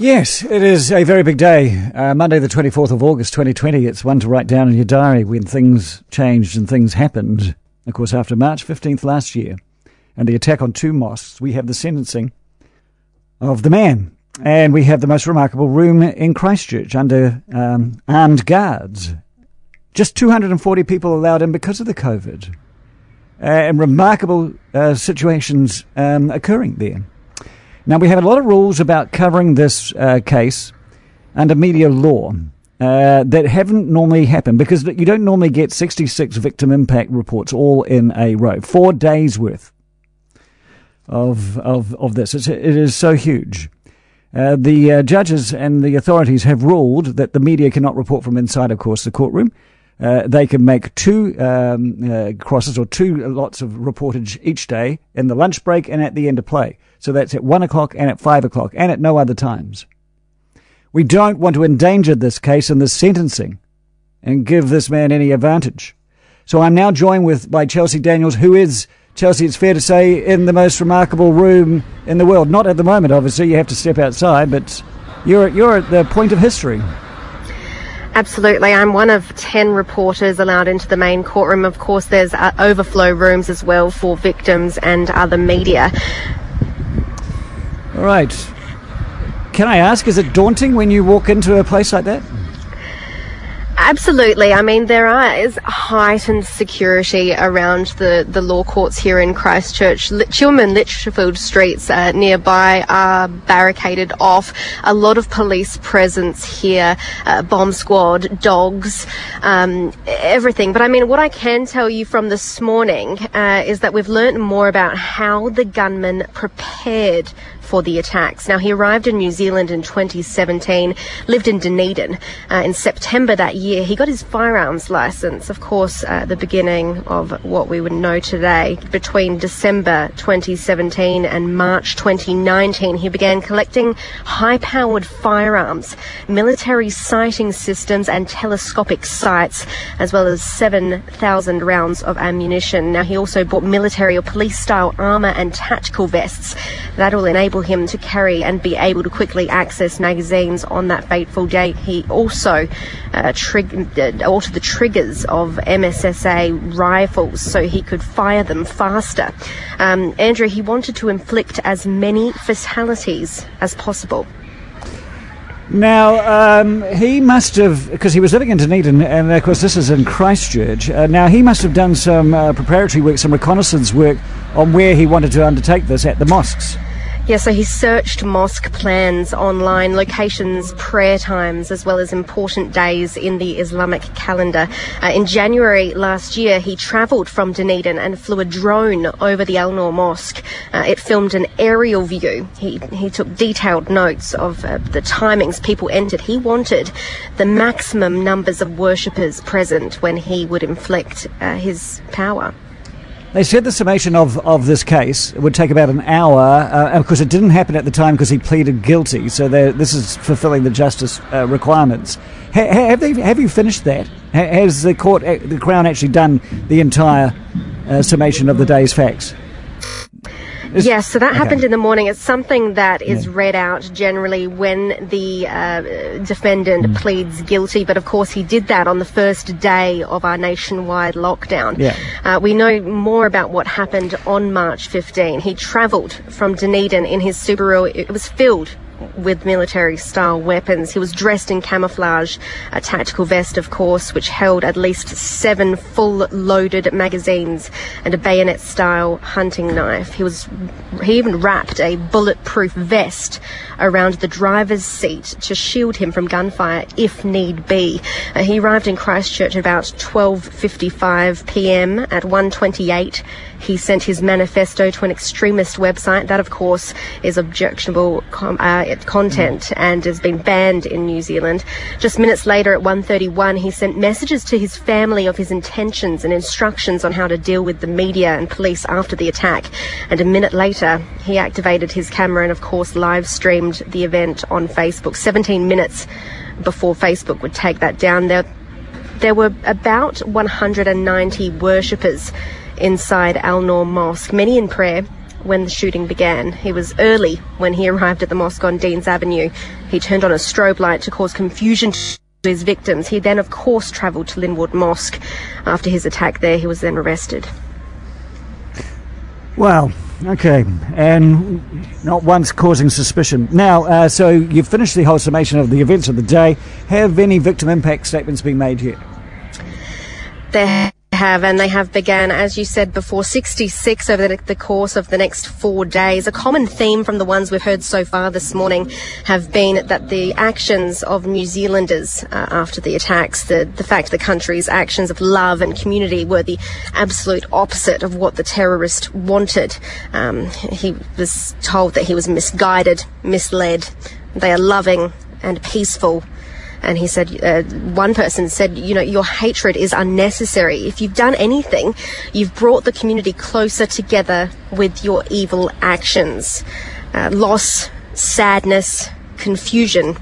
Yes, it is a very big day. Monday the 24th of August 2020. It's one to write down in your diary when things changed and things happened. Of course, after March 15th last year and the attack on two mosques, we have the sentencing of the man. And we have the most remarkable room in Christchurch under armed guards. Just 240 people allowed in because of the COVID. And remarkable situations occurring there. Now, we have a lot of rules about covering this case under media law that haven't normally happened, because you don't normally get 66 victim impact reports all in a row. 4 days' worth of this. It is so huge. The judges and the authorities have ruled that the media cannot report from inside, of course, the courtroom. They can make two crosses or two lots of reportage each day in the lunch break and at the end of play. So that's at 1 o'clock and at 5 o'clock and at no other times. We don't want to endanger this case and this sentencing and give this man any advantage. So I'm now joined by Chelsea Daniels, who is, Chelsea, it's fair to say, in the most remarkable room in the world. Not at the moment, obviously. You have to step outside, but you're at the point of history. Absolutely. I'm one of 10 reporters allowed into the main courtroom. Of course, there's overflow rooms as well for victims and other media. All right. Can I ask, is it daunting when you walk into a place like that? Absolutely. I mean, there is heightened security around the law courts here in Christchurch. Chilman Litchfield streets nearby are barricaded off. A lot of police presence here, bomb squad, dogs, everything. But I mean, what I can tell you from this morning is that we've learnt more about how the gunman prepared for the attacks. Now, he arrived in New Zealand in 2017, lived in Dunedin. In September that year, he got his firearms license, of course, the beginning of what we would know today. Between December 2017 and March 2019, he began collecting high-powered firearms, military sighting systems and telescopic sights, as well as 7,000 rounds of ammunition. Now, he also bought military or police-style armour and tactical vests. That will enable him to carry and be able to quickly access magazines on that fateful day. He also altered the triggers of MSSA rifles so he could fire them faster. Andrew, he wanted to inflict as many fatalities as possible. Now, he must have, because he was living in Dunedin, and of course this is in Christchurch, now he must have done some preparatory work, some reconnaissance work on where he wanted to undertake this at the mosques. Yeah, so he searched mosque plans online, locations, prayer times, as well as important days in the Islamic calendar. In January last year, he travelled from Dunedin and flew a drone over the Al-Noor Mosque. It filmed an aerial view. He took detailed notes of the timings people entered. He wanted the maximum numbers of worshippers present when he would inflict his power. They said the summation of this case would take about an hour. Of course, it didn't happen at the time because he pleaded guilty, so this is fulfilling the justice requirements. Have you finished that? Has the court, the Crown, actually done the entire summation of the day's facts? Yes, yeah, so that happened in the morning. It's something that is read out generally when the defendant pleads guilty, but of course he did that on the first day of our nationwide lockdown. Yeah. We know more about what happened on March 15. He travelled from Dunedin in his Subaru. It was filled with military-style weapons. He was dressed in camouflage, a tactical vest, of course, which held at least 7 full-loaded magazines and a bayonet-style hunting knife. He even wrapped a bulletproof vest around the driver's seat to shield him from gunfire if need be. He arrived in Christchurch at about 12:55 p.m. At 1:28, he sent his manifesto to an extremist website. That, of course, is objectionable content and has been banned in New Zealand. Just minutes later at 1:31, he sent messages to his family of his intentions and instructions on how to deal with the media and police after the attack. And a minute later, he activated his camera and, of course, live streamed the event on Facebook. 17 minutes before Facebook would take that down. There were about 190 worshippers inside Al-Noor Mosque, many in prayer, when the shooting began. It was early when he arrived at the mosque on Dean's Avenue. He turned on a strobe light to cause confusion to his victims. He then, of course, travelled to Linwood Mosque. After his attack there, he was then arrested. Wow. Okay, and not once causing suspicion. Now, so you've finished the whole summation of the events of the day. Have any victim impact statements been made yet? There have, and they have began, as you said before, 66 over the course of the next 4 days. A common theme from the ones we've heard so far this morning have been that the actions of New Zealanders after the attacks, the fact the country's actions of love and community were the absolute opposite of what the terrorist wanted. He was told that he was misguided, misled. They are loving and peaceful. And he said, one person said, you know, your hatred is unnecessary. If you've done anything, you've brought the community closer together with your evil actions. Loss, sadness, confusion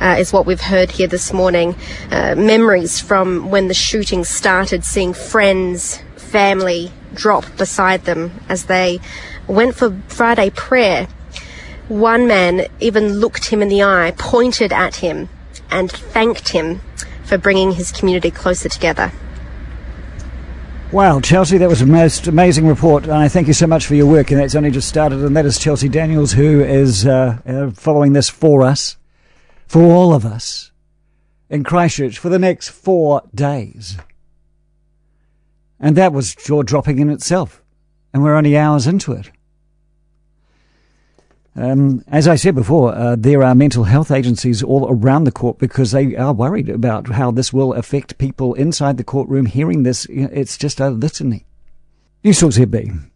is what we've heard here this morning. Memories from when the shooting started, seeing friends, family drop beside them as they went for Friday prayer. One man even looked him in the eye, pointed at him, and thanked him for bringing his community closer together. Wow, Chelsea, that was a most amazing report, and I thank you so much for your work, and that's only just started, and that is Chelsea Daniels, who is following this for us, for all of us, in Christchurch for the next 4 days. And that was jaw-dropping in itself, and we're only hours into it. As I said before, there are mental health agencies all around the court because they are worried about how this will affect people inside the courtroom hearing this. It's just a litany. News Talks ZB.